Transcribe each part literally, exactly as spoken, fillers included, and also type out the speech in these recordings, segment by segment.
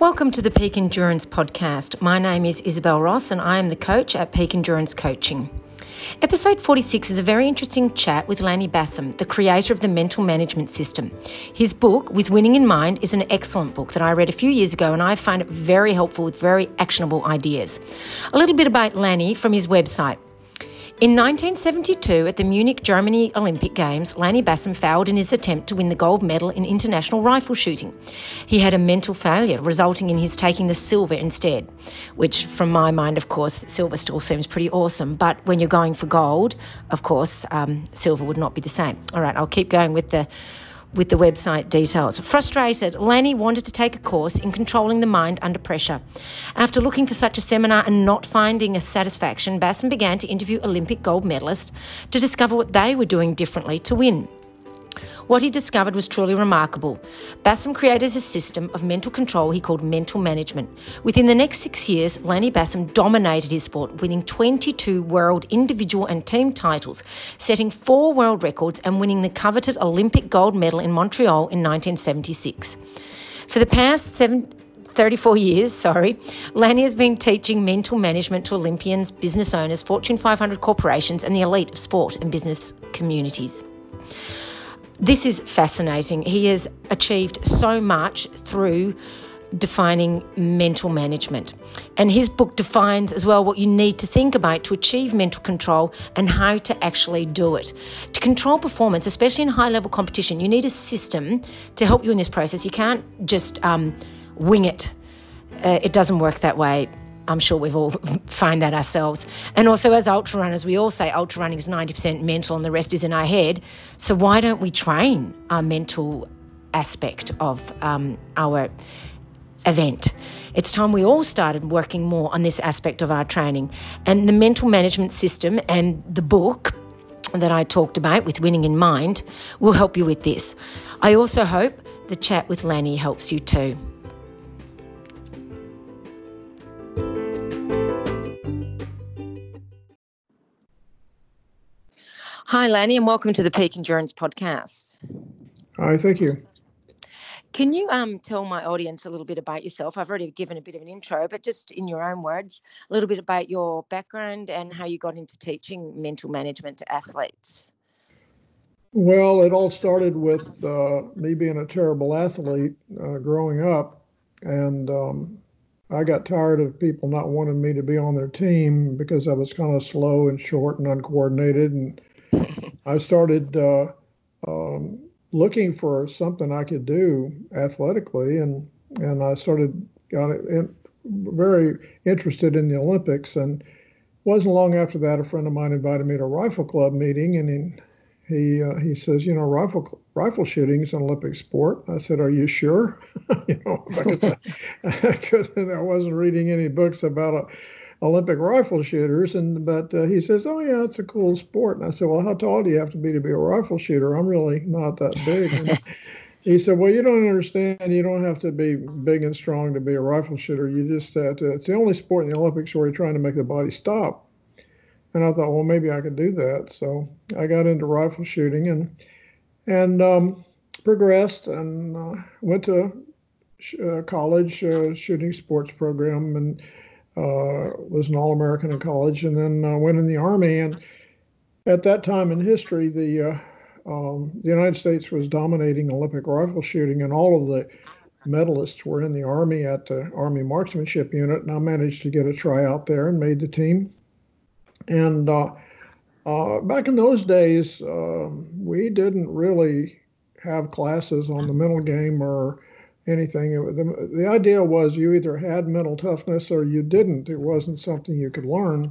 Welcome to the Peak Endurance Podcast. My name is Isabel Ross and I am the coach at Peak Endurance Coaching. Episode forty-six is a very interesting chat with Lanny Bassham, the creator of the Mental Management System. His book, With Winning in Mind, is an excellent book that I read a few years ago and I find it very helpful with very actionable ideas. A little bit about Lanny from his website. In nineteen seventy-two, at the Munich, Germany Olympic Games, Lanny Bassham failed in his attempt to win the gold medal in international rifle shooting. He had a mental failure, resulting in his taking the silver instead, which from my mind, of course, silver still seems pretty awesome. But when you're going for gold, of course, um, silver would not be the same. All right, I'll keep going with the with the website details. Frustrated, Lanny wanted to take a course in controlling the mind under pressure. After looking for such a seminar and not finding a satisfaction, Bassham began to interview Olympic gold medalists to discover what they were doing differently to win. What he discovered was truly remarkable. Bassham created a system of mental control he called mental management. Within the next six years, Lanny Bassham dominated his sport, winning twenty-two world individual and team titles, setting four world records and winning the coveted Olympic gold medal in Montreal in nineteen seventy-six. For the past seven... thirty-four years, sorry, Lanny has been teaching mental management to Olympians, business owners, Fortune five hundred corporations and the elite of sport and business communities. This is fascinating. He has achieved so much through defining mental management. And his book defines as well what you need to think about to achieve mental control and how to actually do it. To control performance, especially in high-level competition, you need a system to help you in this process. You can't just um, wing it. Uh, it doesn't work that way. I'm sure we've all found that ourselves. And also as ultra runners, we all say ultra running is ninety percent mental and the rest is in our head. So why don't we train our mental aspect of um, our event? It's time we all started working more on this aspect of our training. And the mental management system and the book that I talked about, With Winning in Mind, will help you with this. I also hope the chat with Lanny helps you too. Hi, Lanny, and welcome to the Peak Endurance Podcast. Hi, thank you. Can you um, tell my audience a little bit about yourself? I've already given a bit of an intro, but just in your own words, a little bit about your background and how you got into teaching mental management to athletes. Well, it all started with uh, me being a terrible athlete uh, growing up, and um, I got tired of people not wanting me to be on their team because I was kind of slow and short and uncoordinated, and I started uh, um, looking for something I could do athletically, and and I started got in, very interested in the Olympics. And wasn't long after that, a friend of mine invited me to a rifle club meeting, and he he, uh, he says, you know, rifle rifle shooting is an Olympic sport. I said, are you sure? you know, I, couldn't, I wasn't reading any books about a. Olympic rifle shooters, and but uh, he says, oh yeah, it's a cool sport. And I said, well, how tall do you have to be to be a rifle shooter? I'm really not that big. And he said, well, you don't understand. You don't have to be big and strong to be a rifle shooter. You just have to. It's the only sport in the Olympics where you're trying to make the body stop. And I thought, well, maybe I could do that. So I got into rifle shooting and and um, progressed and uh, went to sh- uh, college uh, shooting sports program and. Uh, was an All-American in college, and then uh, went in the Army. And at that time in history, the uh, um, the United States was dominating Olympic rifle shooting, and all of the medalists were in the Army at the Army Marksmanship Unit. And I managed to get a tryout there and made the team. And uh, uh, back in those days, uh, we didn't really have classes on the mental game or anything. It, the, the idea was you either had mental toughness or you didn't. It wasn't something you could learn.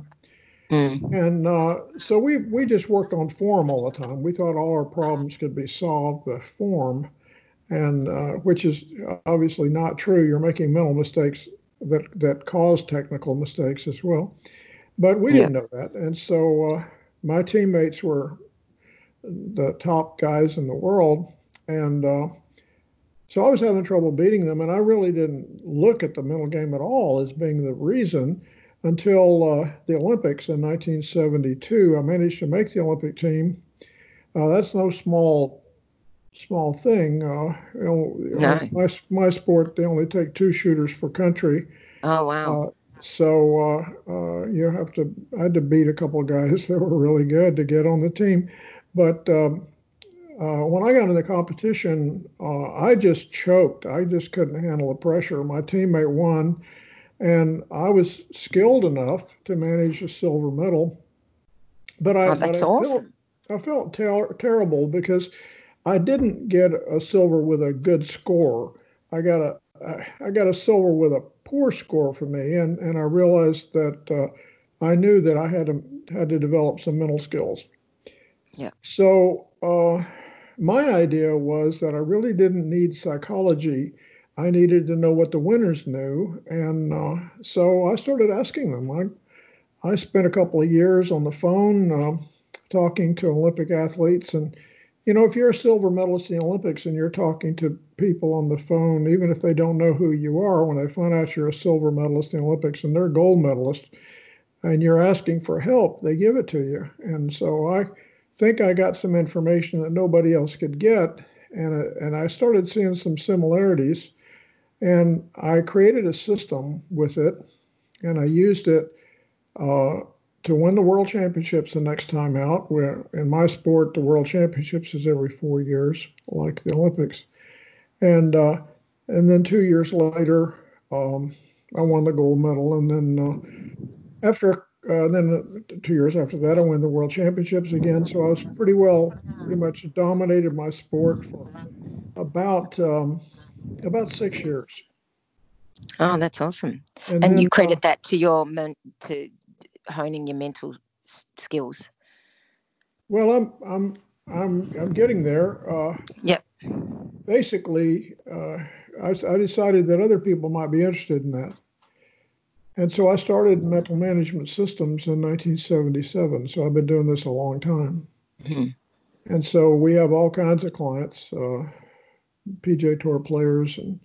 Mm. And uh, so we, we just worked on form all the time. We thought all our problems could be solved by form, and uh, which is obviously not true. You're making mental mistakes that, that cause technical mistakes as well. But we yeah. didn't know that. And so uh, my teammates were the top guys in the world, and uh, so I was having trouble beating them, and I really didn't look at the mental game at all as being the reason until uh, the Olympics in nineteen seventy-two. I managed to make the Olympic team. Uh, that's no small small thing. Uh, you know, no. my, my sport, they only take two shooters per country. Oh, wow. Uh, so uh, uh, you have to, I had to beat a couple of guys that were really good to get on the team. But um, uh, when I got in the competition, uh, I just choked. I just couldn't handle the pressure. My teammate won, and I was skilled enough to manage a silver medal. But I, oh, that's but I awesome. felt, I felt ter- terrible because I didn't get a silver with a good score. I got a I got a silver with a poor score for me, and, and I realized that uh, I knew that I had to had to develop some mental skills. Yeah. So uh, my idea was that I really didn't need psychology. I needed to know what the winners knew, and uh, so I started asking them. I I spent a couple of years on the phone uh, talking to Olympic athletes. And, you know, if you're a silver medalist in the Olympics and you're talking to people on the phone, even if they don't know who you are, when they find out you're a silver medalist in the Olympics and they're gold medalist and you're asking for help, they give it to you. And so I think I got some information that nobody else could get. And, uh, and I started seeing some similarities. And I created a system with it, and I used it Uh, to win the World Championships the next time out, where in my sport, the World Championships is every four years, like the Olympics. And uh, and then two years later, um, I won the gold medal. And then uh, after uh, then two years after that, I won the World Championships again. So I was pretty well, pretty much dominated my sport for about um, about six years. Oh, that's awesome. And, and then, you credit uh, that to your to. honing your mental s- skills. Well, I'm I'm I'm I'm getting there. Uh, yep. Basically, uh, I, I decided that other people might be interested in that, and so I started Mental Management Systems in nineteen seventy-seven. So I've been doing this a long time, mm-hmm. and so we have all kinds of clients, uh, P G A Tour players and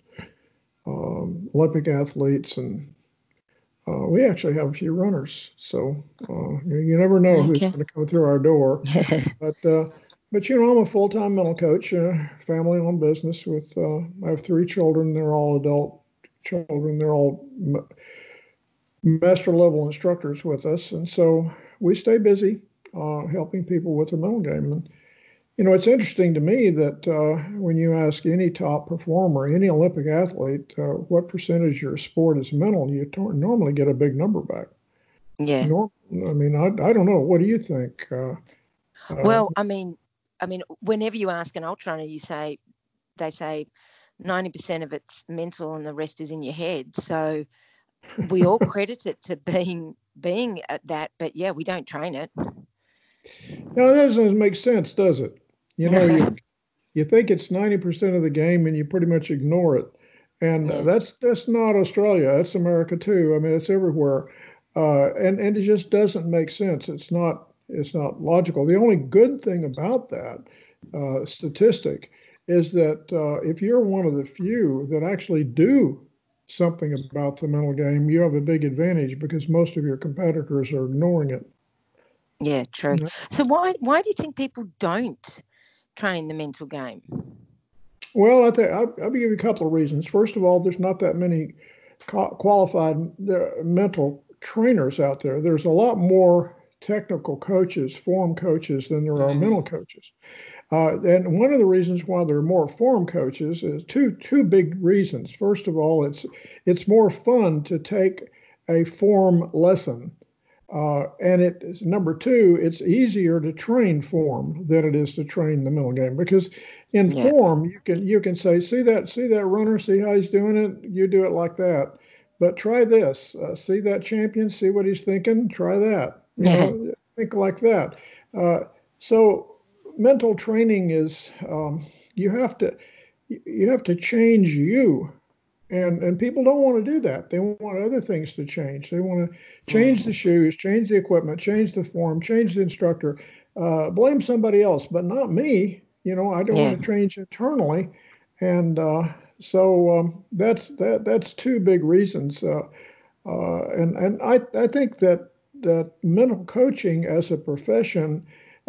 um, Olympic athletes and. Uh, we actually have a few runners, so uh, you, you never know okay. who's going to come through our door. but, uh, but you know, I'm a full-time mental coach, uh, family-owned business. With uh, I have three children. They're all adult children. They're all m- master-level instructors with us, and so we stay busy uh, helping people with their mental game. And you know, it's interesting to me that uh, when you ask any top performer, any Olympic athlete, uh, what percentage of your sport is mental, you t- normally get a big number back. Yeah. Norm- I mean, I, I don't know. What do you think? Uh, well, uh, I mean, I mean, whenever you ask an ultra runner, you say, they say ninety percent of it's mental and the rest is in your head. So we all credit it to being, being at that, but yeah, we don't train it. Now, that doesn't make sense, does it? You know, you, you think it's ninety percent of the game and you pretty much ignore it. And uh, that's that's not Australia. That's America, too. I mean, it's everywhere. Uh, and, and it just doesn't make sense. It's not it's not logical. The only good thing about that uh, statistic is that uh, if you're one of the few that actually do something about the mental game, you have a big advantage because most of your competitors are ignoring it. Yeah, true. So why why do you think people don't train the mental game? Well, I think I'll, I'll give you a couple of reasons. First of all, there's not that many qualified mental trainers out there. There's a lot more technical coaches, form coaches, than there are mental coaches. Uh, and one of the reasons why there are more form coaches is two two big reasons. First of all, it's it's more fun to take a form lesson. Uh, and it is number two, it's easier to train form than it is to train the mental game, because in yeah. form you can you can say, see that see that runner, see how he's doing it, you do it like that. But try this, uh, see that champion, see what he's thinking, try that, you know, think like that. Uh, so mental training is um, you have to you have to change you. And and people don't want to do that. They want other things to change. They want to change the shoes, change the equipment, change the form, change the instructor, uh, blame somebody else, but not me. You know, I don't yeah. want to change internally. And uh, so um, that's that. That's two big reasons. Uh, uh, and and I, I think that that mental coaching as a profession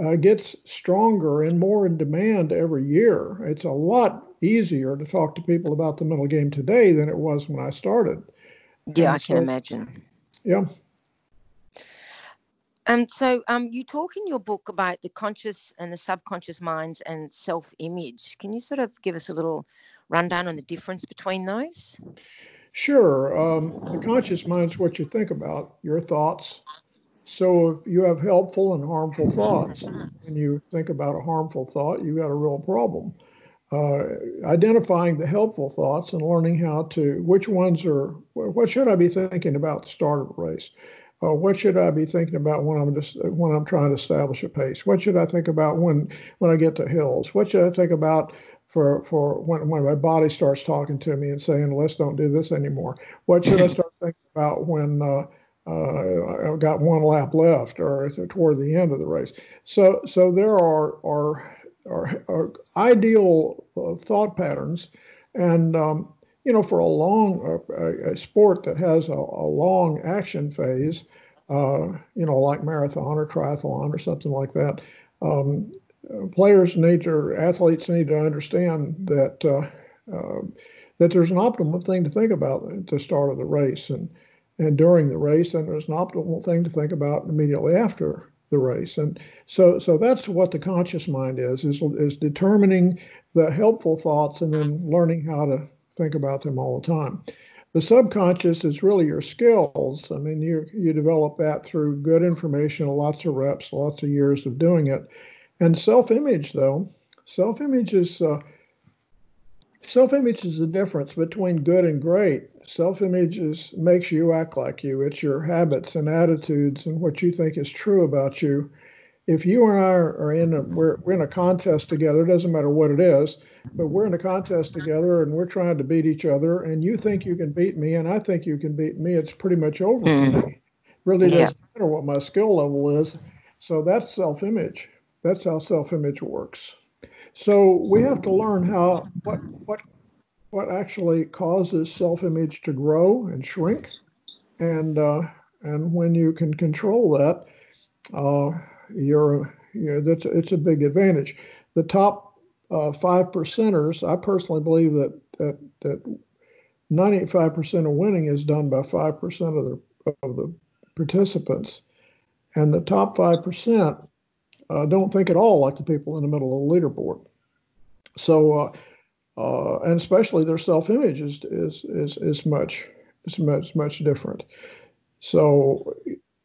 uh, gets stronger and more in demand every year. It's a lot easier to talk to people about the mental game today than it was when I started. Yeah, and I so, can imagine. Yeah. Um, so um, you talk in your book about the conscious and the subconscious minds and self-image. Can you sort of give us a little rundown on the difference between those? Sure. Um, the conscious mind is what you think about, your thoughts. So if you have helpful and harmful thoughts, and you think about a harmful thought, you've got a real problem. Uh, identifying the helpful thoughts and learning how to, which ones are, what should I be thinking about at the start of a race? Uh, what should I be thinking about when I'm just, when I'm trying to establish a pace? What should I think about when when I get to hills? What should I think about for for when when my body starts talking to me and saying, "Let's don't do this anymore"? What should I start thinking about when uh, uh, I've got one lap left or toward the end of the race? So so there are are are, are ideal uh, thought patterns, and um, you know, for a long uh, a sport that has a, a long action phase, uh, you know, like marathon or triathlon or something like that, um, players need to, athletes need to understand that uh, uh, that there's an optimal thing to think about at the start of the race and and during the race, and there's an optimal thing to think about immediately after the race. And so, so that's what the conscious mind is is is determining the helpful thoughts and then learning how to think about them all the time. The subconscious is really your skills. I mean, you you develop that through good information, lots of reps, lots of years of doing it. And self-image, though, self-image is uh, self-image is the difference between good and great. Self-image is, makes you act like you. It's your habits and attitudes and what you think is true about you. If you and I are in a, we're, we're in a contest together, it doesn't matter what it is, but we're in a contest together and we're trying to beat each other, and you think you can beat me and I think you can beat me, it's pretty much over mm. for me. Really yeah. doesn't matter what my skill level is. So that's self-image. That's how self-image works. So we have to learn how what what what actually causes self-image to grow and shrink, and uh, and when you can control that, uh, You're, you're that's it's a big advantage. The top uh, five percenters, I personally believe that that that ninety-five percent of winning is done by five percent of the of the participants, and the top five percent uh, don't think at all like the people in the middle of the leaderboard. So, uh, uh, and especially their self-image is is is is much is much much different. So.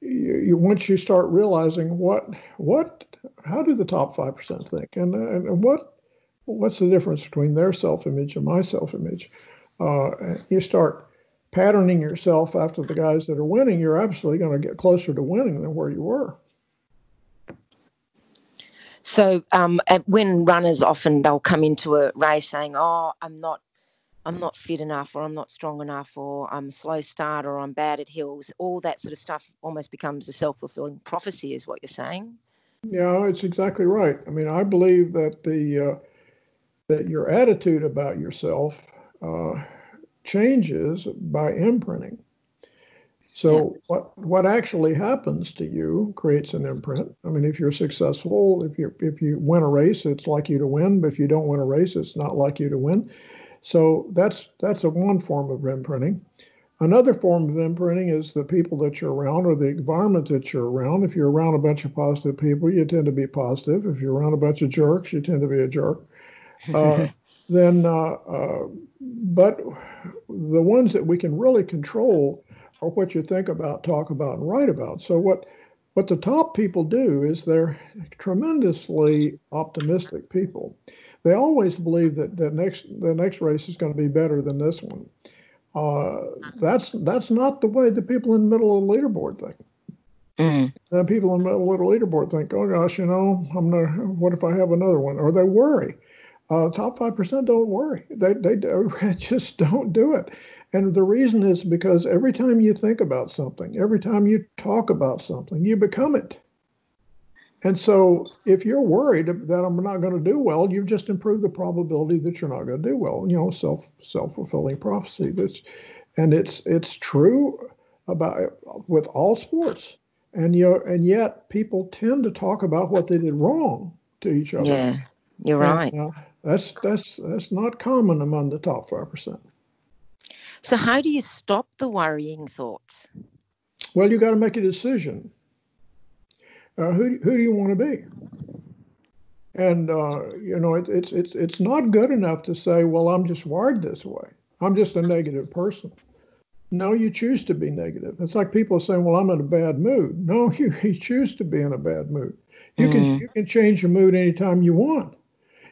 You, you, once you start realizing what, what, how do the top five percent think, and and what, what's the difference between their self-image and my self-image, uh, you start patterning yourself after the guys that are winning. You're absolutely going to get closer to winning than where you were. So um, when runners often they'll come into a race saying, "Oh, I'm not, I'm not fit enough, or I'm not strong enough, or I'm a slow start, or I'm bad at hills," all that sort of stuff almost becomes a self-fulfilling prophecy is what you're saying. Yeah, it's exactly right. I mean, I believe that the uh, that your attitude about yourself uh, changes by imprinting. So yeah. what what actually happens to you creates an imprint. I mean, if you're successful, if you if you win a race, it's like you to win. But if you don't win a race, it's not like you to win. So that's that's a one form of imprinting. Another form of imprinting is the people that you're around or the environment that you're around. If you're around a bunch of positive people, you tend to be positive. If you're around a bunch of jerks, you tend to be a jerk. Uh, then, uh, uh, but the ones that we can really control are what you think about, talk about, and write about. So what what the top people do is they're tremendously optimistic people. They always believe that the next the next race is going to be better than this one. Uh, that's that's not the way the people in the middle of the leaderboard think. Mm-hmm. The people in the middle of the leaderboard think, "Oh gosh, you know, I'm gonna, what if I have another one?" Or they worry. Uh, top five percent don't worry. They they just don't do it. And the reason is because every time you think about something, every time you talk about something, you become it. And so if you're worried that I'm not going to do well, you've just improved the probability that you're not going to do well. You know, self, self-fulfilling prophecy. That's, and it's it's true about with all sports. and you're, and yet people tend to talk about what they did wrong to each other. Yeah, you're and, right. Uh, that's that's that's not common among the top five percent. So how do you stop the worrying thoughts? Well, you got to make a decision. Uh, who who do you want to be? And uh, you know, it, it's it's it's not good enough to say, well, I'm just wired this way. I'm just a negative person. No, you choose to be negative. It's like people saying, well, I'm in a bad mood. No, you, you choose to be in a bad mood. You mm. can you can change your mood anytime you want.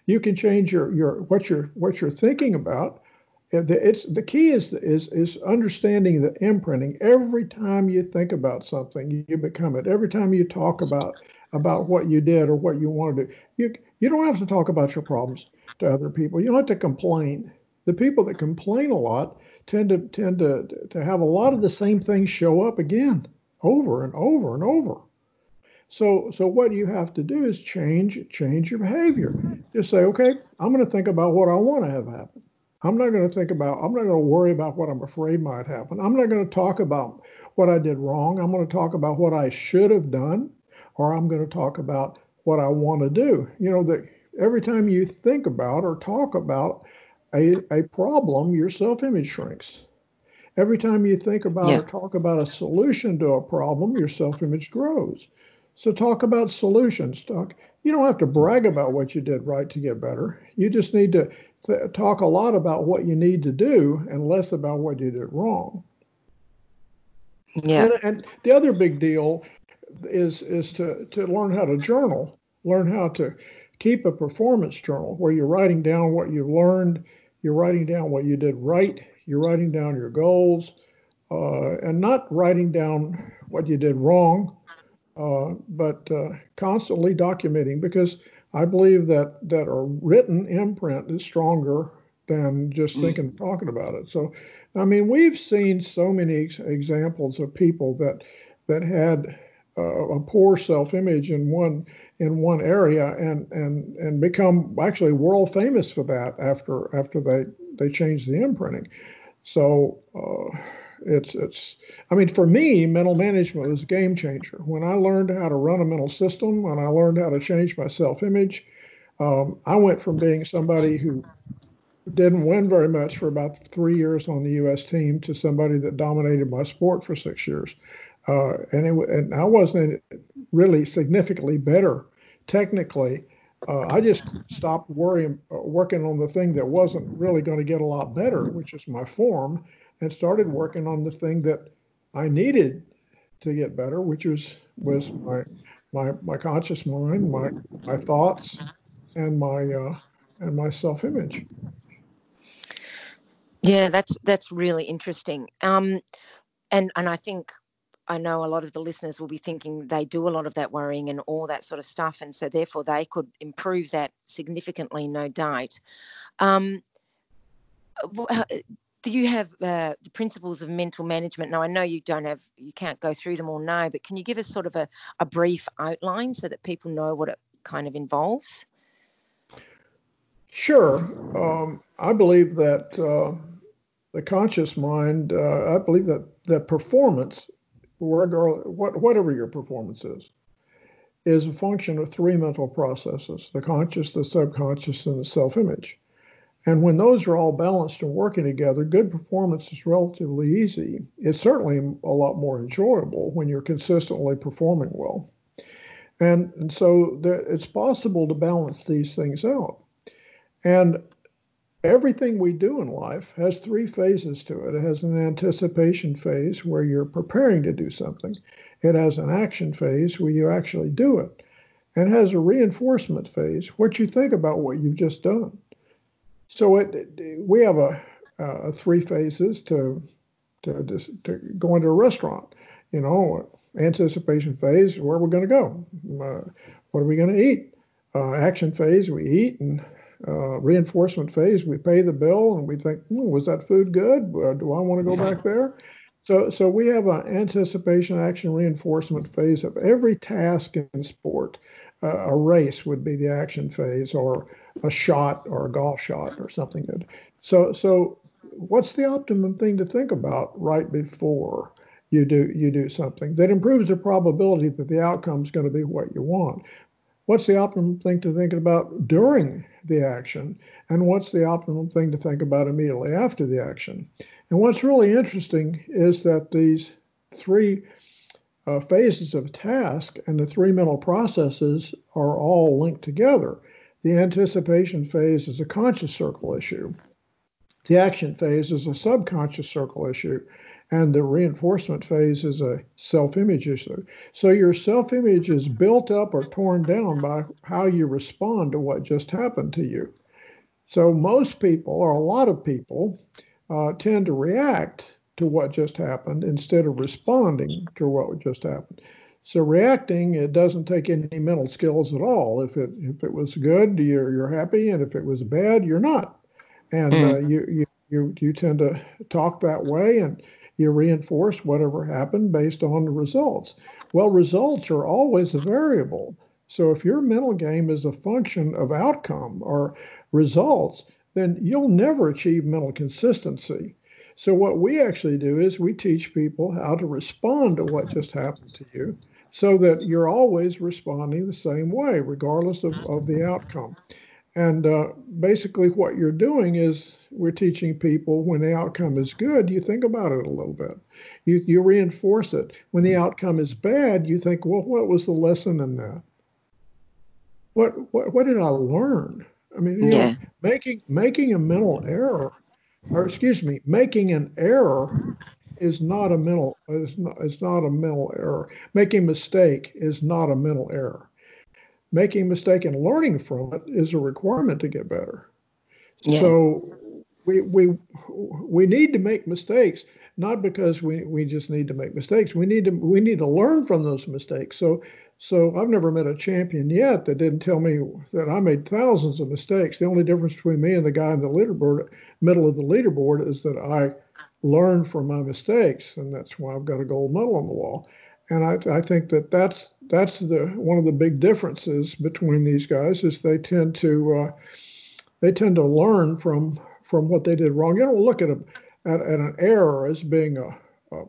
You can change your your what you're what you're thinking about. It's the key is is is understanding the imprinting. Every time you think about something, you become it. Every time you talk about about what you did or what you want to do, you you don't have to talk about your problems to other people. You don't have to complain. The people that complain a lot tend to tend to to have a lot of the same things show up again, over and over and over. So so what you have to do is change change your behavior. Just say, okay, I'm going to think about what I want to have happen. I'm not going to think about, I'm not going to worry about what I'm afraid might happen. I'm not going to talk about what I did wrong. I'm going to talk about what I should have done, or I'm going to talk about what I want to do. You know, that every time you think about or talk about a, a problem, your self-image shrinks. Every time you think about yeah. or talk about a solution to a problem, your self-image grows. So talk about solutions. Talk. You don't have to brag about what you did right to get better. You just need to th- talk a lot about what you need to do and less about what you did wrong. Yeah. And, and the other big deal is is to, to learn how to journal, learn how to keep a performance journal where you're writing down what you learned, you're writing down what you did right, you're writing down your goals, uh, and not writing down what you did wrong. Uh, but uh, constantly documenting, because I believe that that a written imprint is stronger than just thinking and talking about it. So, I mean, we've seen so many ex- examples of people that that had uh, a poor self-image in one in one area and and and become actually world famous for that after after they they changed the imprinting. So. Uh, It's, it's, I mean, for me, mental management was a game changer. When I learned how to run a mental system, when I learned how to change my self-image, um, I went from being somebody who didn't win very much for about three years on the U S team to somebody that dominated my sport for six years. Uh, and, it, and I wasn't really significantly better technically. Uh, I just stopped worrying, uh, working on the thing that wasn't really going to get a lot better, which is my form, and started working on the thing that I needed to get better, which was was my my my conscious mind, my my thoughts, and my uh, and my self-image. Yeah, that's that's really interesting. Um, and and I think I know a lot of the listeners will be thinking they do a lot of that worrying and all that sort of stuff, and so therefore they could improve that significantly, no doubt. Um, well, you have uh, the principles of mental management. Now, I know you don't have, you can't go through them all now, but can you give us sort of a, a brief outline so that people know what it kind of involves? Sure. Um, I believe that uh, the conscious mind, uh, I believe that, that performance, whatever your performance is, is a function of three mental processes: the conscious, the subconscious, and the self-image. And when those are all balanced and working together, good performance is relatively easy. It's certainly a lot more enjoyable when you're consistently performing well. And, and so there, it's possible to balance these things out. And everything we do in life has three phases to it. It has an anticipation phase where you're preparing to do something. It has an action phase where you actually do it. And it has a reinforcement phase, what you think about what you've just done. So it, it, we have a, a three phases to to, just, to go into a restaurant. You know, anticipation phase, where we're going to go, uh, what are we going to eat? Uh, action phase, we eat, and uh, reinforcement phase, we pay the bill, and we think, hmm, was that food good? Uh, do I want to go back there? So, so we have an anticipation, action, reinforcement phase of every task in sport. Uh, a race would be the action phase, or a shot or a golf shot or something good. So so what's the optimum thing to think about right before? you do you do something that improves the probability that the outcome is going to be what you want. What's the optimum thing to think about during the action, and what's the optimum thing to think about immediately after the action? And what's really interesting is that these three uh, phases of task and the three mental processes are all linked together. The anticipation phase is a conscious circle issue. The action phase is a subconscious circle issue. And the reinforcement phase is a self-image issue. So your self-image is built up or torn down by how you respond to what just happened to you. So most people, or a lot of people, uh, tend to react to what just happened instead of responding to what just happened. So reacting, it doesn't take any mental skills at all. If it if it was good, you're you're happy, and if it was bad, you're not. And uh, you you you you tend to talk that way, and you reinforce whatever happened based on the results. Well, results are always a variable. So if your mental game is a function of outcome or results, then you'll never achieve mental consistency. So what we actually do is we teach people how to respond to what just happened to you so that you're always responding the same way, regardless of, of the outcome. And uh, basically what you're doing is we're teaching people when the outcome is good, you think about it a little bit. You you reinforce it. When the outcome is bad, you think, well, what was the lesson in that? What what, what did I learn? I mean, you yeah. know, making making a mental error, or excuse me, making an error is not a mental is not it's not a mental error. Making a mistake is not a mental error. Making a mistake and learning from it is a requirement to get better. Yeah. So We we we need to make mistakes, not because we, we just need to make mistakes. We need to we need to learn from those mistakes. So so I've never met a champion yet that didn't tell me that I made thousands of mistakes. The only difference between me and the guy in the leaderboard, middle of the leaderboard, is that I learned from my mistakes, and that's why I've got a gold medal on the wall. And I I think that that's that's the one of the big differences between these guys is they tend to uh, they tend to learn from. from what they did wrong. You don't look at a at, at an error as being a a,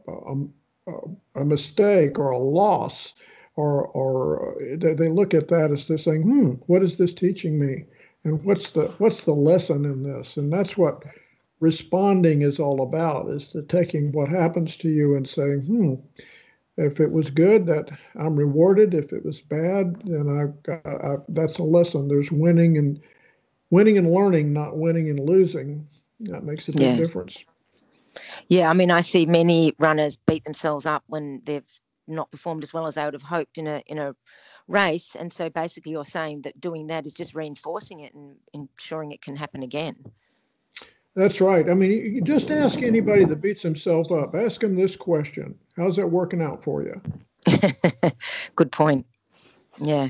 a a mistake or a loss, or or they look at that as they're saying, hmm, what is this teaching me, and what's the what's the lesson in this? And that's what responding is all about: is the taking what happens to you and saying, hmm, if it was good, that I'm rewarded. If it was bad, then I've got I, that's a lesson. There's winning and. Winning and learning, not winning and losing, that makes a big yeah. difference. Yeah, I mean, I see many runners beat themselves up when they've not performed as well as they would have hoped in a in a race. And so basically you're saying that doing that is just reinforcing it and ensuring it can happen again. That's right. I mean, you just ask anybody that beats himself up, ask them this question: how's that working out for you? Good point. Yeah.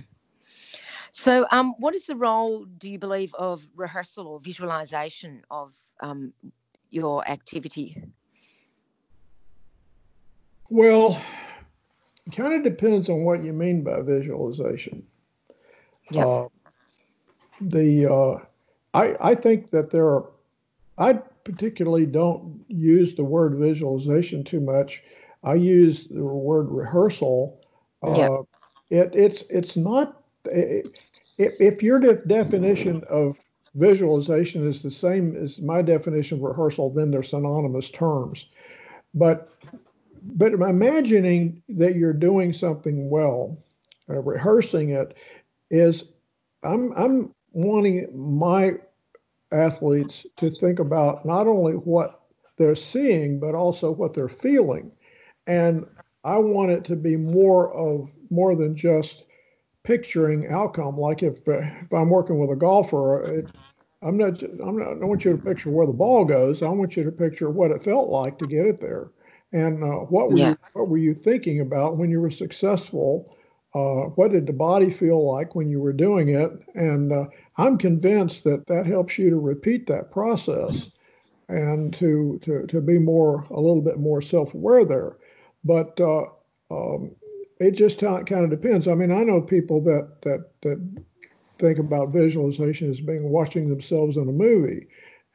So um, what is the role, do you believe, of rehearsal or visualization of um, your activity? Well, it kind of depends on what you mean by visualization. Yep. Uh, the, uh, I, I think that there are, I particularly don't use the word visualization too much. I use the word rehearsal. Uh, yep. it, it's, it's not. If your definition of visualization is the same as my definition of rehearsal, then they're synonymous terms. But but imagining that you're doing something well, uh, rehearsing it, is I'm I'm wanting my athletes to think about not only what they're seeing but also what they're feeling, and I want it to be more of more than just picturing outcome. Like if, if I'm working with a golfer, it, I'm not, I'm not, I don't want you to picture where the ball goes. I want you to picture what it felt like to get it there. And uh, what were yeah. you, what were you thinking about when you were successful? Uh, what did the body feel like when you were doing it? And uh, I'm convinced that that helps you to repeat that process and to, to, to be more, a little bit more self-aware there. But, uh, um, it just kind of depends. I mean, I know people that, that that think about visualization as being watching themselves in a movie,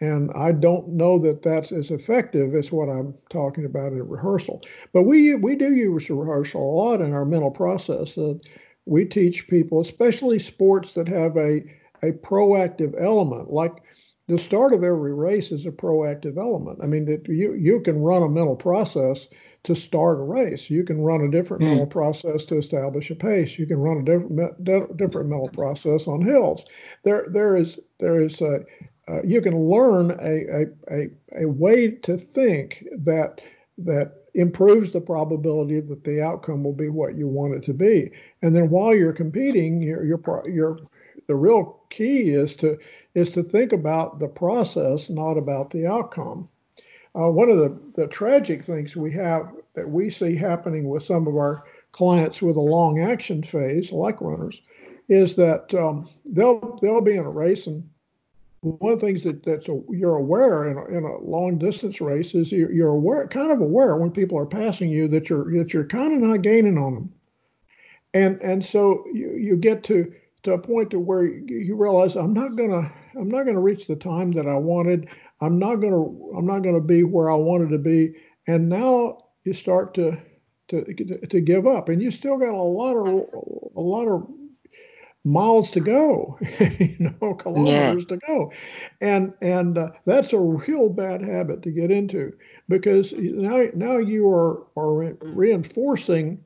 And I don't know that that's as effective as what I'm talking about at rehearsal. But we we do use rehearsal a lot in our mental process. Uh, we teach people, especially sports that have a, a proactive element, like the start of every race is a proactive element. I mean, that you, you can run a mental process to start a race. You can run a different mm. mental process to establish a pace. You can run a different different mental process on hills. There, there is there is a Uh, you can learn a, a a a way to think that that improves the probability that the outcome will be what you want it to be. And then while you're competing, you're you're, you're the real key is to is to think about the process, not about the outcome. Uh, one of the, the tragic things we have that we see happening with some of our clients with a long action phase, like runners, is that um, they'll they'll be in a race and one of the things that that's a, you're aware in a, in a long distance race is you're, you're aware, kind of aware when people are passing you that you're that you're kind of not gaining on them, and and so you, you get to, to a point to where you realize I'm not gonna I'm not gonna reach the time that I wanted. I'm not gonna I'm not gonna be where I wanted to be, and now you start to to to give up, and you still got a lot of a lot of. miles to go, you know, kilometers yeah. to go. And and uh, that's a real bad habit to get into, because now now you are, are re- reinforcing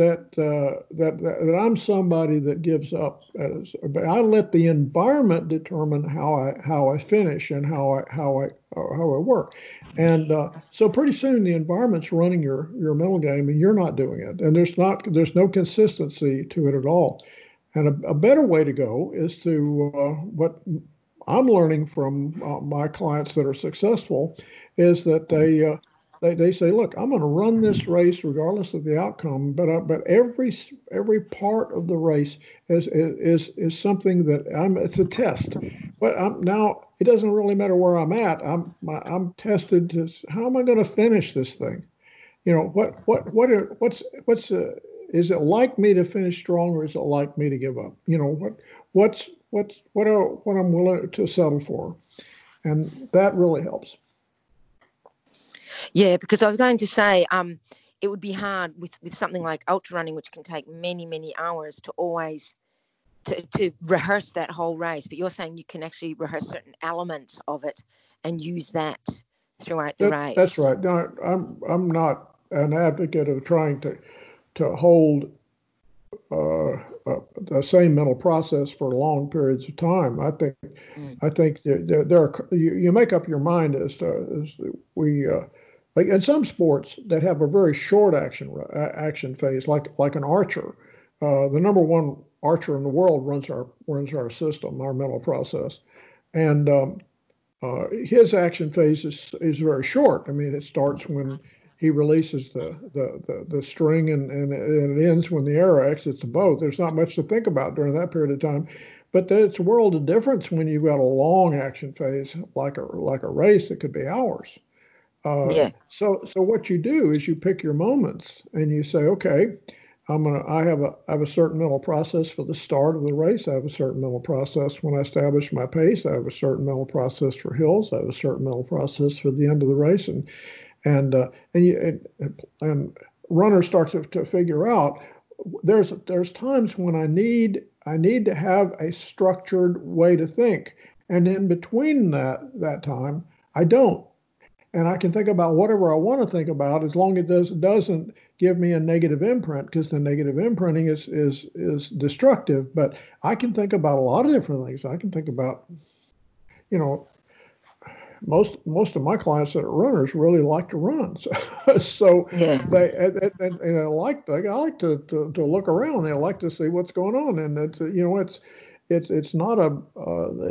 that, uh, that that that I'm somebody that gives up. As, but I let the environment determine how I how I finish and how I how I how I work. And uh, so pretty soon the environment's running your your mental game and you're not doing it. And there's not there's no consistency to it at all. And a, a better way to go is to uh, what I'm learning from uh, my clients that are successful is that they uh, they, they say, look, I'm going to run this race regardless of the outcome, but uh, but every every part of the race is is is something that I'm it's a test. But I'm, now it doesn't really matter where I'm at. I'm my, I'm tested to how am I going to finish this thing? You know what what what are, what's what's uh, is it like me to finish strong, or is it like me to give up? You know, what what's what's what are, what I'm willing to settle for, and that really helps. Yeah, because I was going to say, um, it would be hard with, with something like ultra running, which can take many many hours to always to, to rehearse that whole race. But you're saying you can actually rehearse certain elements of it and use that throughout the that, race. That's right. No, I'm I'm not an advocate of trying to. to hold uh, uh, the same mental process for long periods of time. I think mm. I think there, there are, you, you make up your mind as to as we uh, like in some sports that have a very short action uh, action phase, like like an archer. Uh, the number one archer in the world runs our runs our system, our mental process, and um, uh, his action phase is is very short. I mean, it starts when he releases the the, the, the string and, and it ends when the arrow exits the boat. There's not much to think about during that period of time, but it's a world of difference when you've got a long action phase like a like a race that could be hours. Uh, yeah. So so what you do is you pick your moments and you say, okay, I'm gonna I have a I have a certain mental process for the start of the race. I have a certain mental process when I establish my pace. I have a certain mental process for hills. I have a certain mental process for the end of the race. And And uh, and, you, and and runners start to, to figure out there's there's times when I need I need to have a structured way to think, and in between that that time I don't, and I can think about whatever I want to think about as long as it does, doesn't give me a negative imprint, because the negative imprinting is is is destructive. But I can think about a lot of different things. I can think about, you know. Most most of my clients that are runners really like to run, so, so yeah. they and, and I like they like to, to, to look around. They like to see what's going on, and it's, you know it's it's it's not a uh, the,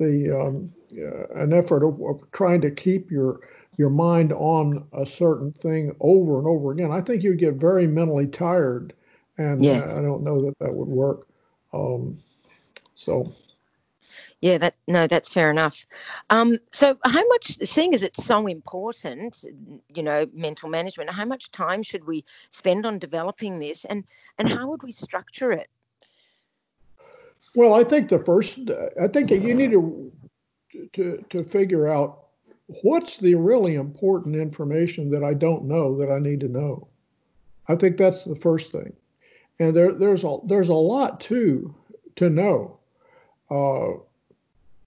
the um, uh, an effort of, of trying to keep your your mind on a certain thing over and over again. I think you get very mentally tired, and yeah. I, I don't know that that would work. Um, so. Yeah, that no, that's fair enough. Um, so how much, seeing as it's so important, you know, mental management, how much time should we spend on developing this, and, and how would we structure it? Well, I think the first, I think that you need to to, to figure out what's the really important information that I don't know that I need to know. I think that's the first thing. And there, there's a, there's a lot to, to know. Uh,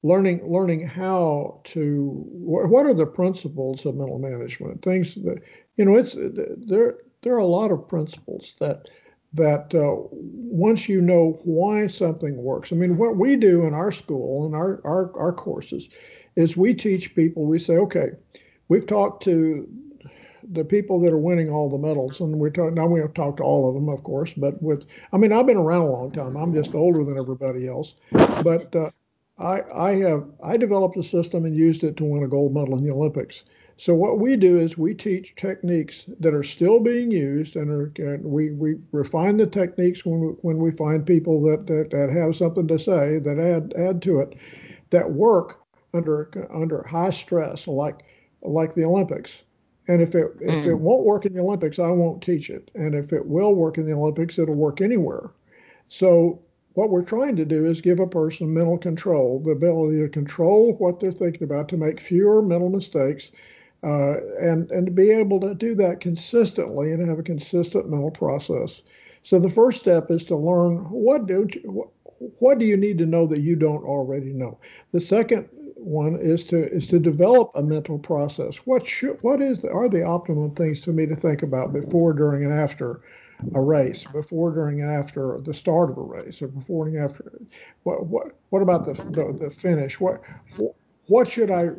learning, learning how to, wh- what are the principles of mental management? Things that, you know, it's, there, there are a lot of principles that, that uh, once you know why something works. I mean, what we do in our school and our, our, our courses is we teach people, we say, okay, we've talked to the people that are winning all the medals, and we're talking, now we have talked to all of them, of course, but with, I mean, I've been around a long time. I'm just older than everybody else, but uh, I, I have, I developed a system and used it to win a gold medal in the Olympics. So what we do is we teach techniques that are still being used, and, are, and we, we refine the techniques when we, when we find people that, that, that have something to say, that add add to it, that work under under high stress, like like the Olympics. And if it if it won't work in the Olympics, I won't teach it. And if it will work in the Olympics, it'll work anywhere. So what we're trying to do is give a person mental control, the ability to control what they're thinking about, to make fewer mental mistakes, uh, and, and to be able to do that consistently and have a consistent mental process. So the first step is to learn what do you, what do you need to know that you don't already know. The second one is to is to develop a mental process. What should what is are the optimum things for me to think about before, during, and after a race? Before, during, and after the start of a race, or before and after. What what what about the the, the finish? What what should I?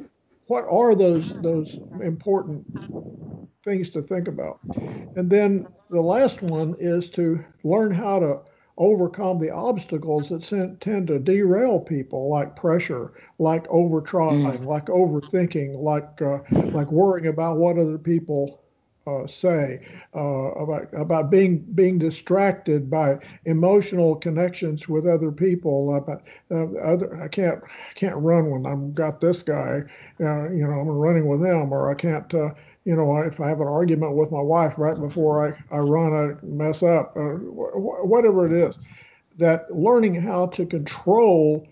What are those those important things to think about? And then the last one is to learn how to overcome the obstacles that tend to derail people, like pressure, like over-trying, mm. like overthinking, like uh, like worrying about what other people uh, say, uh, about about being being distracted by emotional connections with other people. About uh, other, I can't I can't run when I've got this guy, uh, you know, I'm running with him, or I can't. Uh, You know, if I have an argument with my wife right before I, I run, I mess up, or wh- whatever it is, that learning how to control,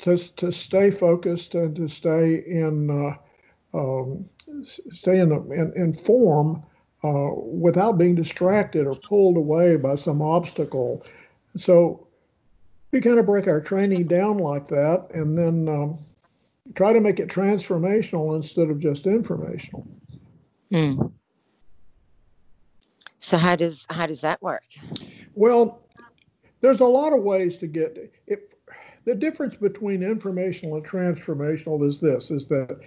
to to stay focused and to stay in uh, um, stay in, in, in form uh, without being distracted or pulled away by some obstacle. So we kind of break our training down like that, and then um, try to make it transformational instead of just informational. Hmm. So how does how does that work? Well, there's a lot of ways to get it. The difference between informational and transformational is this: is that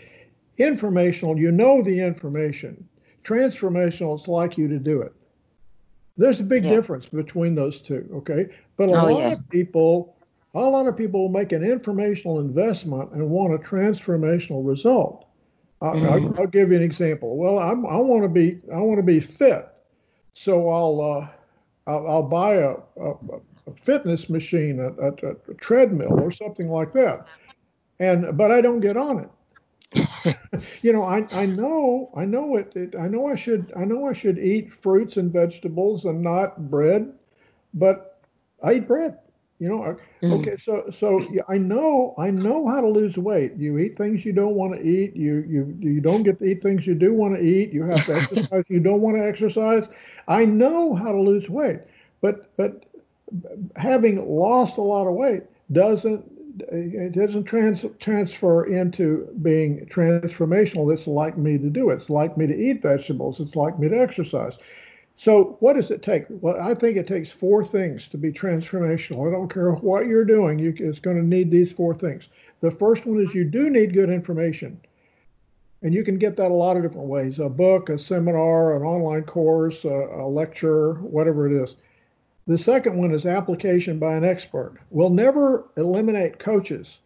informational, you know the information. Transformational, it's like you to do it. There's a big yeah. difference between those two. Okay, but a oh, lot yeah. of people, a lot of people make an informational investment and want a transformational result. I'll, I'll give you an example. Well, I'm, I want to be I want to be fit, so I'll uh, I'll, I'll buy a, a, a fitness machine, a, a, a treadmill, or something like that, and but I don't get on it. you know, I I know I know it, it. I know I should I know I should eat fruits and vegetables and not bread, but I eat bread. You know, okay, so so I know I know how to lose weight. You eat things you don't want to eat. You you you don't get to eat things you do want to eat. You have to exercise you don't want to exercise. I know how to lose weight, but but having lost a lot of weight doesn't it doesn't trans, transfer into being transformational. It's like me to do it. It's like me to eat vegetables. It's like me to exercise. So what does it take? Well, I think it takes four things to be transformational. I don't care what you're doing. You, it's going to need these four things. The first one is you do need good information. And you can get that a lot of different ways. A book, a seminar, an online course, a, a lecture, whatever it is. The second one is application by an expert. We'll never eliminate coaches.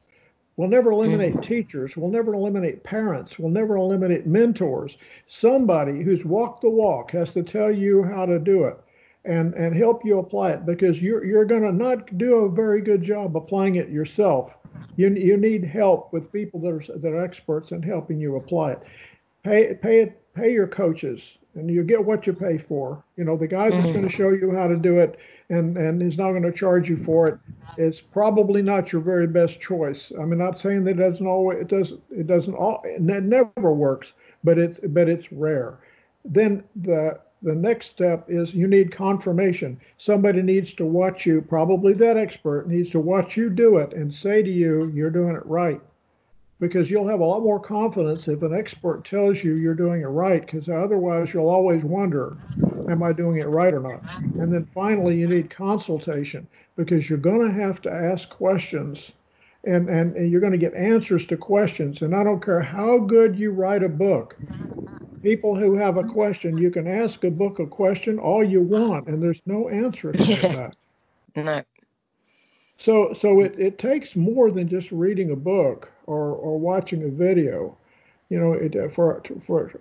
We'll never eliminate teachers. We'll never eliminate parents. We'll never eliminate mentors. Somebody who's walked the walk has to tell you how to do it and, and help you apply it, because you're you're going to not do a very good job applying it yourself. You you need help with people that are that are experts in helping you apply it. Pay pay pay your coaches and you get what you pay for. You know, the guy that's mm-hmm. going to show you how to do it and, and is not going to charge you for it is probably not your very best choice. I mean, not saying that it doesn't always, it doesn't, it doesn't all, it never works, but it, but it's rare. Then the, the next step is you need confirmation. Somebody needs to watch you, probably that expert needs to watch you do it and say to you, you're doing it right. Because you'll have a lot more confidence if an expert tells you you're doing it right, because otherwise you'll always wonder, am I doing it right or not? And then finally, you need consultation, because you're going to have to ask questions and, and, and you're going to get answers to questions. And I don't care how good you write a book, people who have a question, you can ask a book a question all you want, and there's no answer to that. No. So so it, it takes more than just reading a book or, or watching a video, you know, it, for, for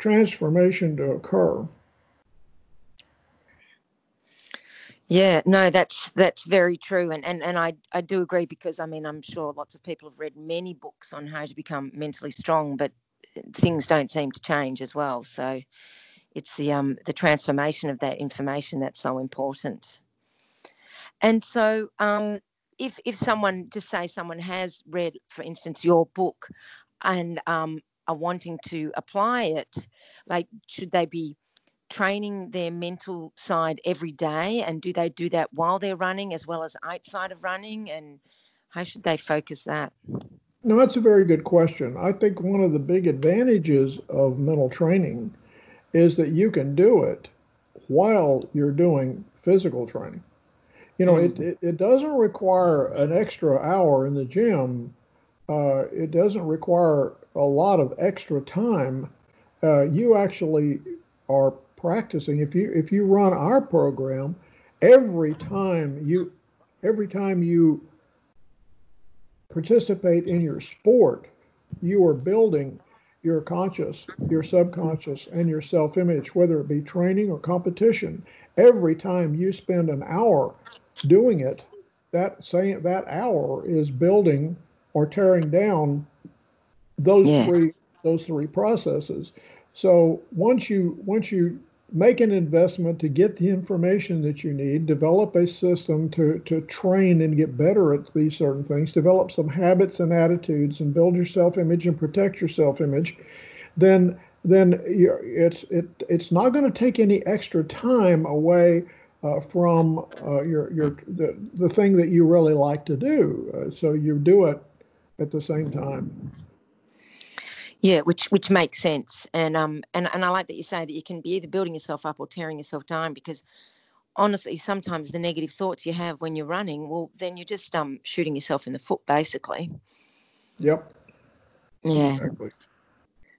transformation to occur. Yeah, no, that's that's very true. And, and, and I, I do agree, because, I mean, I'm sure lots of people have read many books on how to become mentally strong, but things don't seem to change as well. So it's the um the transformation of that information that's so important. And so um, if if someone, just say someone has read, for instance, your book and um, are wanting to apply it, like, should they be training their mental side every day? And do they do that while they're running as well as outside of running? And how should they focus that? No, that's a very good question. I think one of the big advantages of mental training is that you can do it while you're doing physical training. You know, it, it, it doesn't require an extra hour in the gym. Uh, it doesn't require a lot of extra time. Uh, you actually are practicing. If you if you run our program, every time you every time you participate in your sport, you are building your conscious, your subconscious, and your self-image, whether it be training or competition. Every time you spend an hour doing it, that same that hour is building or tearing down those yeah. three those three processes. So once you once you make an investment to get the information that you need, develop a system to to train and get better at these certain things, develop some habits and attitudes, and build your self-image and protect your self-image, then then you're, it's it it's not going to take any extra time away Uh, from uh, your your the, the thing that you really like to do, uh, so you do it at the same time. Yeah, which which makes sense, and um and, and I like that you say that you can be either building yourself up or tearing yourself down, because honestly, sometimes the negative thoughts you have when you're running, well, then you're just um shooting yourself in the foot, basically. Yep. Yeah. Exactly.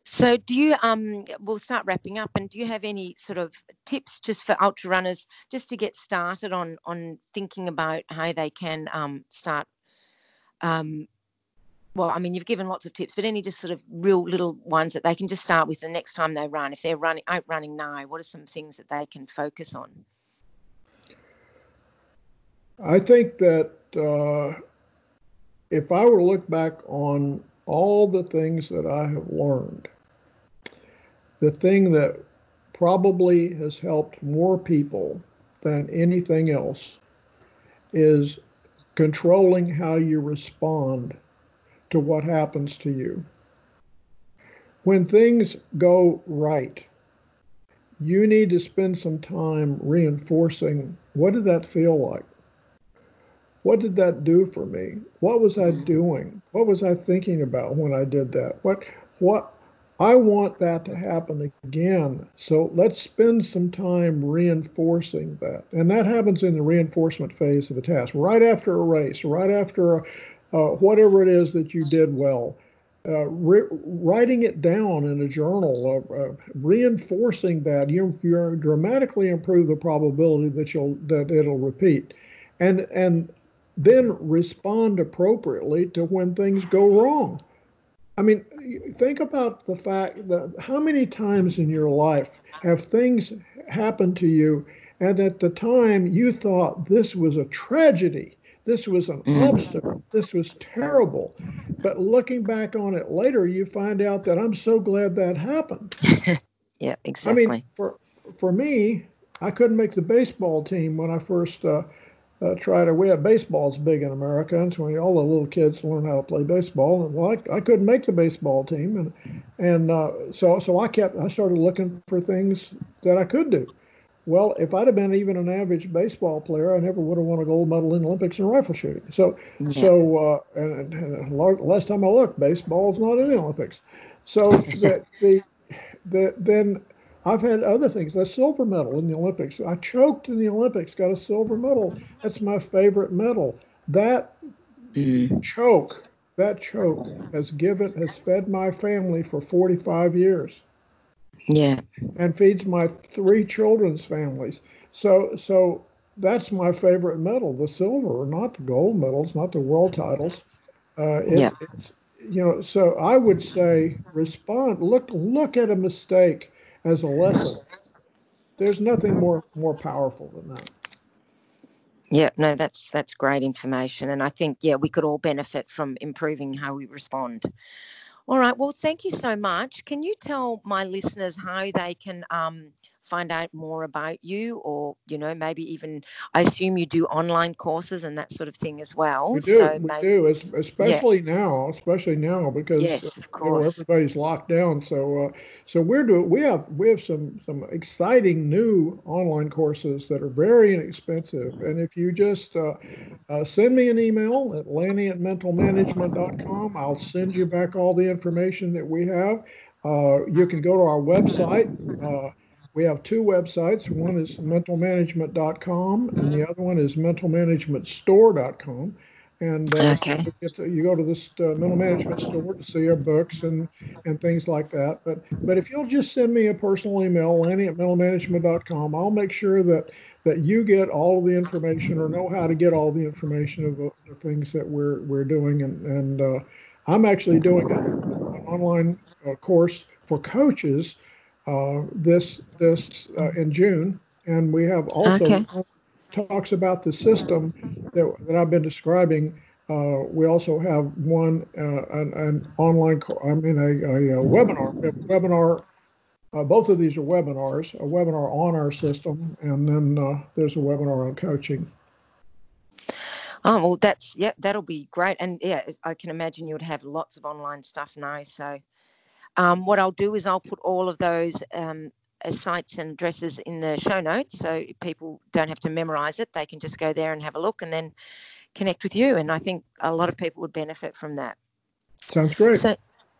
So do you, um, we'll start wrapping up, and do you have any sort of tips just for ultra runners just to get started on on thinking about how they can um, start? Um, well, I mean, you've given lots of tips, but any just sort of real little ones that they can just start with the next time they run? If they're running out running now, what are some things that they can focus on? I think that uh, if I were to look back on all the things that I have learned, the thing that probably has helped more people than anything else is controlling how you respond to what happens to you. When things go right, you need to spend some time reinforcing, what did that feel like? What did that do for me? What was I doing? What was I thinking about when I did that? What, what, I want that to happen again. So let's spend some time reinforcing that. And that happens in the reinforcement phase of a task, right after a race, right after a, uh, whatever it is that you did well. Uh, re- writing it down in a journal, uh, uh, reinforcing that, you you dramatically improve the probability that you'll that it'll repeat, and and. Then respond appropriately to when things go wrong. I mean, think about the fact that how many times in your life have things happened to you, and at the time you thought this was a tragedy, this was an obstacle, this was terrible. But looking back on it later, you find out that I'm so glad that happened. Yeah, exactly. I mean, for for me, I couldn't make the baseball team when I first uh, uh, tried it. We had baseball's big in America, and so we, all the little kids learn how to play baseball. And well, I, I couldn't make the baseball team, and and uh, so so I kept I started looking for things that I could do. Well, if I'd have been even an average baseball player, I never would have won a gold medal in the Olympics in rifle shooting. So, yeah. so uh, and, and last time I looked, baseball's not in the Olympics. So that the, the then I've had other things. The silver medal in the Olympics. I choked in the Olympics, got a silver medal. That's my favorite medal. That mm. choke, that choke has given has fed my family for forty-five years. Yeah, and feeds my three children's families. So, so that's my favorite medal, the silver, not the gold medals, not the world titles. Uh, it, yeah, it's, you know. So I would say, respond. Look, look at a mistake as a lesson. There's nothing more more powerful than that. Yeah, no, that's that's great information, and I think yeah, we could all benefit from improving how we respond. All right. Well, thank you so much. Can you tell my listeners how they can um, find out more about you or, you know, maybe even I assume you do online courses and that sort of thing as well. We do. So we maybe, do. It's, especially yeah. now, especially now because yes, of course. You know, everybody's locked down. So uh, so we're doing we have we have some some exciting new online courses that are very inexpensive. And if you just uh, uh, send me an email at lanny at mental management dot com, I'll send you back all the information that we have. Uh, you can go to our website. Uh, We have two websites. One is mental management dot com, and the other one is mental management store dot com. And uh, okay. you go to this uh, Mental Management Store to see our books and, and things like that. But but if you'll just send me a personal email, Lanny at mental management dot com, I'll make sure that, that you get all of the information or know how to get all the information of the, the things that we're we're doing. And, and uh, I'm actually doing an online uh, course for coaches Uh, this this uh, in June, and we have also okay. talks about the system that, that I've been describing. Uh, we also have one uh, an, an online, I mean a, a, a webinar. We have a webinar. Uh, both of these are webinars. A webinar on our system, and then uh, there's a webinar on coaching. Oh well, that's yeah, that'll be great, and yeah, I can imagine you would have lots of online stuff now. So. Um, what I'll do is I'll put all of those um, sites and addresses in the show notes so people don't have to memorize it. They can just go there and have a look and then connect with you. And I think a lot of people would benefit from that. Sounds great. So,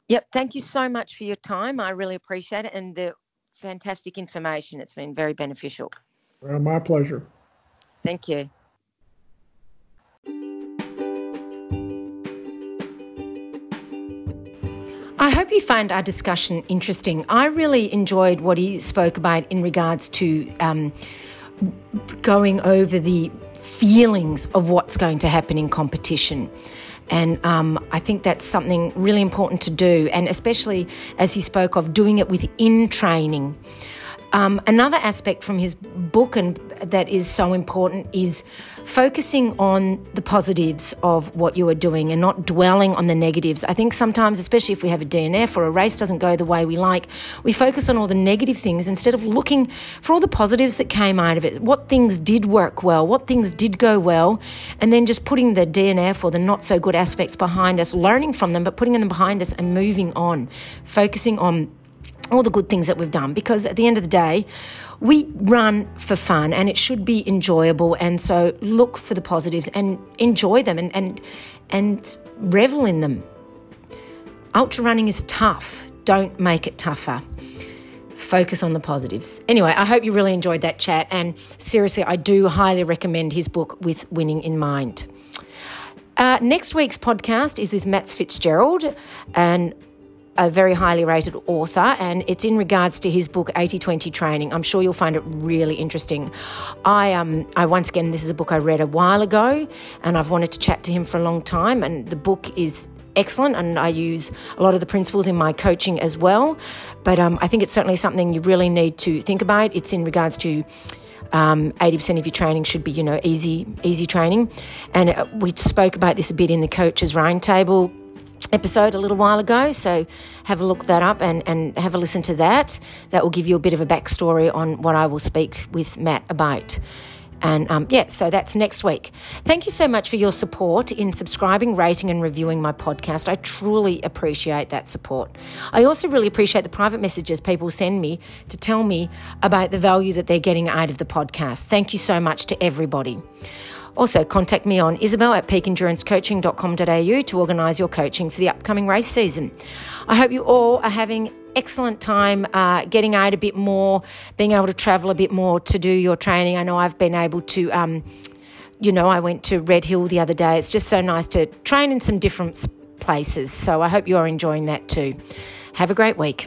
yep, thank you so much for your time. I really appreciate it and the fantastic information. It's been very beneficial. Well, my pleasure. Thank you. I hope you found our discussion interesting. I really enjoyed what he spoke about in regards to um, going over the feelings of what's going to happen in competition. And um, I think that's something really important to do, and especially as he spoke of doing it within training. Um, another aspect from his book and that is so important is focusing on the positives of what you are doing and not dwelling on the negatives. I think sometimes, especially if we have a D N F or a race doesn't go the way we like, we focus on all the negative things instead of looking for all the positives that came out of it, what things did work well, what things did go well, and then just putting the D N F or the not so good aspects behind us, learning from them, but putting them behind us and moving on, focusing on all the good things that we've done, because at the end of the day, we run for fun and it should be enjoyable. And so look for the positives and enjoy them and and, and revel in them. Ultra running is tough. Don't make it tougher. Focus on the positives. Anyway, I hope you really enjoyed that chat. And seriously, I do highly recommend his book, With Winning in Mind. Uh, next week's podcast is with Matt Fitzgerald, and a very highly rated author, and it's in regards to his book eighty twenty Training. I'm sure you'll find it really interesting. I um I once again, this is a book I read a while ago and I've wanted to chat to him for a long time, and the book is excellent and I use a lot of the principles in my coaching as well. But um, I think it's certainly something you really need to think about. It's in regards to Um, eighty percent of your training should be, you know, easy, easy training. And uh, we spoke about this a bit in the Coaches Roundtable. episode a little while ago, so have a look that up and, and have a listen to that. That will give you a bit of a backstory on what I will speak with Matt about. And um, yeah, so that's next week. Thank you so much for your support in subscribing, rating and reviewing my podcast. I truly appreciate that support. I also really appreciate the private messages people send me to tell me about the value that they're getting out of the podcast. Thank you so much to everybody. Also, contact me on Isabel at peak endurance coaching dot com dot a u to organise your coaching for the upcoming race season. I hope you all are having excellent time uh, getting out a bit more, being able to travel a bit more to do your training. I know I've been able to, um, you know, I went to Red Hill the other day. It's just so nice to train in some different places. So I hope you are enjoying that too. Have a great week.